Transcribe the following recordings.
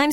I'm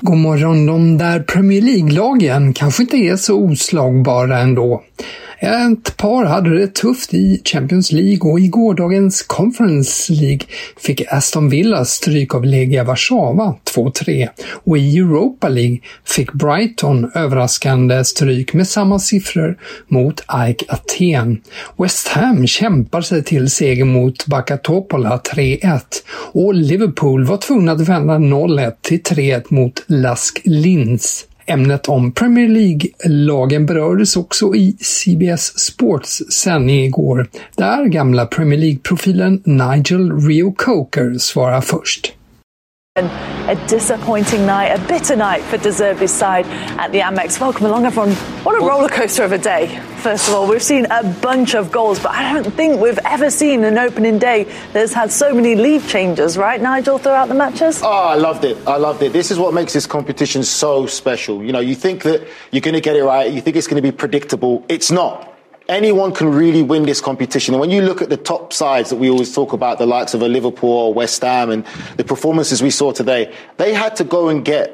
God morgon, de där Premier League-lagen kanske inte är så oslagbara ändå. Ett par hade det tufft i Champions League och i gårdagens Conference League fick Aston Villa stryk av Legia Warszawa 2-3 och i Europa League fick Brighton överraskande stryk med samma siffror mot AEK Athen. West Ham kämpar sig till seger mot Bakatopola 3-1 och Liverpool var tvungna att vända 0-1 till 3-1 mot LASK Linz. Ämnet om Premier League-lagen berördes också i CBS Sports sändning igår, där gamla Premier League-profilen Nigel Rio-Coker svarar först. A disappointing night, a bitter night for Deserby's side at the Amex. Welcome along, everyone. What a roller coaster of a day. First of all, we've seen a bunch of goals, but I don't think we've ever seen an opening day that's had so many lead changes, right, Nigel, throughout the matches? Oh, I loved it. This is what makes this competition so special. You know, you think that you're going to get it right. You think it's going to be predictable. It's not. Anyone can really win this competition. And when you look at the top sides that we always talk about, the likes of a Liverpool or West Ham and the performances we saw today, they had to go and get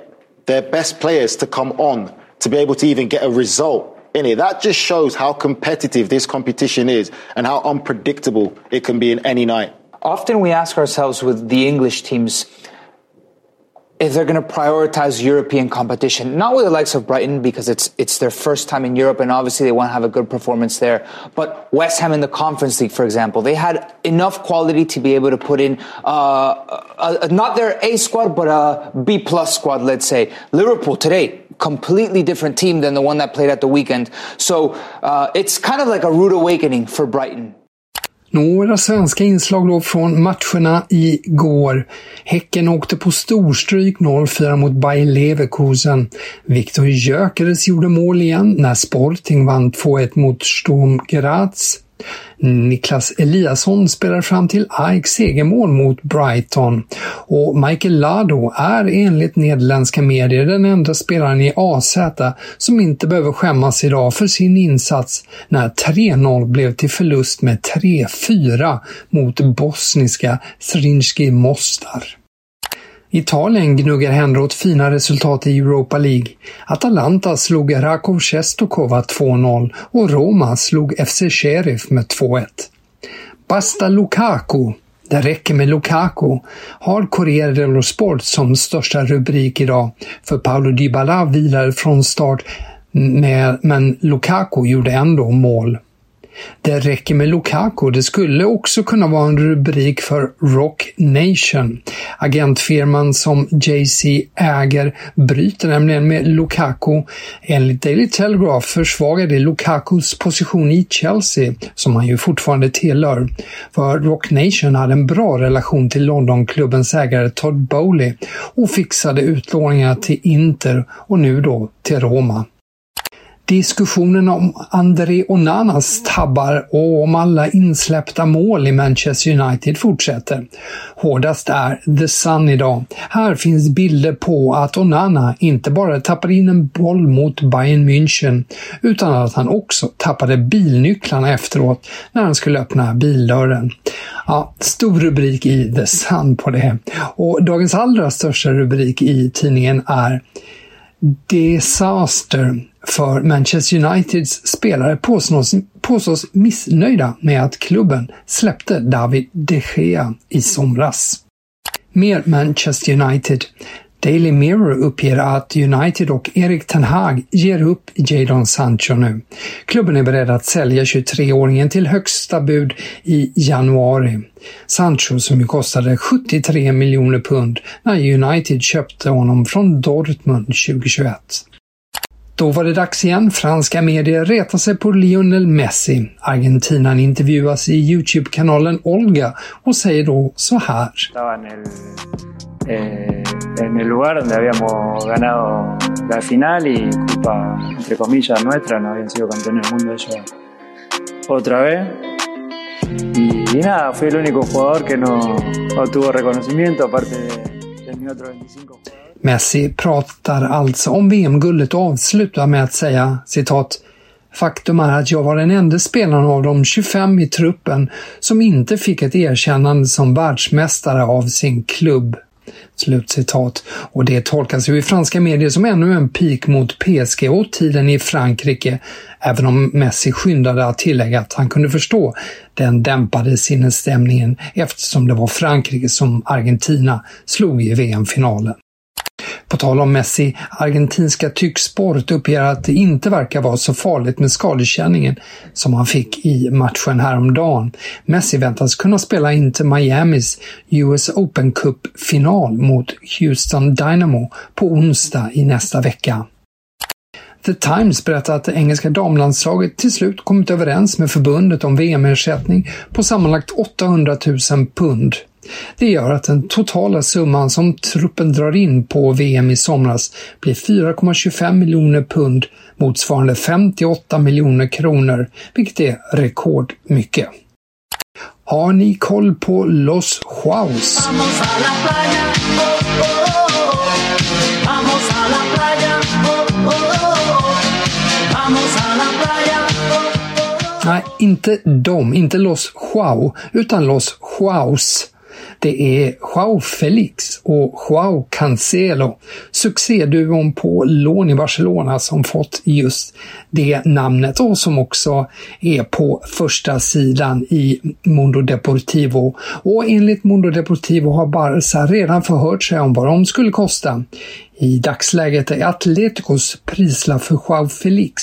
their best players to come on to be able to even get a result in it. That just shows how competitive this competition is and how unpredictable it can be in any night. Often we ask ourselves with the English teams if they're going to prioritize European competition, not with the likes of Brighton because it's their first time in Europe and obviously they want to have a good performance there. But West Ham in the Conference League, for example, they had enough quality to be able to put in not their A squad, but a B-plus squad, let's say. Liverpool today, completely different team than the one that played at the weekend. So it's kind of like a rude awakening for Brighton. Några svenska inslag då från matcherna igår. Häcken åkte på storstryk 0-4 mot Bayer Leverkusen. Viktor Gyökeres gjorde mål igen när Sporting vann 2-1 mot Sturm Graz. Niklas Eliasson spelar fram till AIKs segermål mot Brighton och Michael Lado är enligt nederländska medier den enda spelaren i AZ som inte behöver skämmas idag för sin insats när 3-0 blev till förlust med 3-4 mot bosniska Srinski Mostar. Italien gnuggar händer åt fina resultat i Europa League. Atalanta slog Raków Częstochowa 2-0 och Roma slog FC Sheriff med 2-1. Basta Lukaku, det räcker med Lukaku, har Corriere dello Sport som största rubrik idag. För Paulo Dybala vilar från start, men Lukaku gjorde ändå mål. Det räcker med Lukaku, det skulle också kunna vara en rubrik för Rock Nation. Agentfirman som JC äger bryter nämligen med Lukaku. Enligt Daily Telegraph försvagade Lukakus position i Chelsea, som han ju fortfarande tillhör. För Rock Nation hade en bra relation till Londonklubbens ägare Todd Boehly och fixade utlåningar till Inter och nu då till Roma. diskussionen om André Onanas tabbar och om alla insläppta mål i Manchester United fortsätter. Hårdast är The Sun idag. Här finns bilder på att Onana inte bara tappade in en boll mot Bayern München utan att han också tappade bilnycklarna efteråt när han skulle öppna bildörren. Ja, stor rubrik i The Sun på det. Och dagens allra största rubrik i tidningen är Disaster för Manchester Uniteds spelare påstås missnöjda med att klubben släppte David De Gea i somras. Mer Manchester United. Daily Mirror uppger att United och Erik Ten Hag ger upp Jadon Sancho nu. Klubben är beredd att sälja 23-åringen till högsta bud i januari. Sancho, som ju kostade 73 miljoner pund när United köpte honom från Dortmund 2021. Då var det dags igen. Franska medier retar sig på Lionel Messi. Argentinan intervjuas i Youtube-kanalen Olga och säger då så här. En el lugar donde habíamos ganado la final y culpa, entre comillas, nuestra, no habían sido campeones del mundo ellos otra vez. Y nada, fui el único jugador que no tuvo reconocimiento, aparte de mi otro 25 jugadores. Messi pratar alltså om VM-guldet och avslutar med att säga, citat, faktum är att jag var den enda spelaren av de 25 i truppen som inte fick ett erkännande som världsmästare av sin klubb. Slutcitat. Och det tolkas ju i franska medier som ännu en pik mot PSG och tiden i Frankrike, även om Messi skyndade att tillägga att han kunde förstå den dämpade sinnesstämningen eftersom det var Frankrike som Argentina slog i VM-finalen. På tal om Messi, argentinska Tycksport uppger att det inte verkar vara så farligt med skadekänningen som han fick i matchen häromdagen. Messi väntas kunna spela in till Miamis US Open Cup-final mot Houston Dynamo på onsdag i nästa vecka. The Times berättar att det engelska damlandslaget till slut kommit överens med förbundet om VM-ersättning på sammanlagt 800 000 pund. Det gör att den totala summan som truppen drar in på VM i somras blir 4,25 miljoner pund, motsvarande 58 miljoner kronor, vilket är rekordmycket. Har ni koll på Los Juaus? Nej, inte dem, inte Los Juau, utan Los Juaus. Det är João Felix och João Cancelo, succéduon på lån i Barcelona som fått just det namnet och som också är på första sidan i Mundo Deportivo. Och enligt Mundo Deportivo har Barca redan förhört sig om vad de skulle kosta. I dagsläget är Atleticos prislapp för João Felix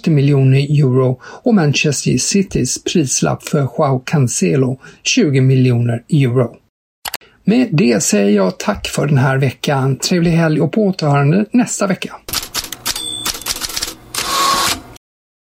80 miljoner euro och Manchester Citys prislapp för João Cancelo 20 miljoner euro. Med det säger jag tack för den här veckan. Trevlig helg och på återhörande nästa vecka.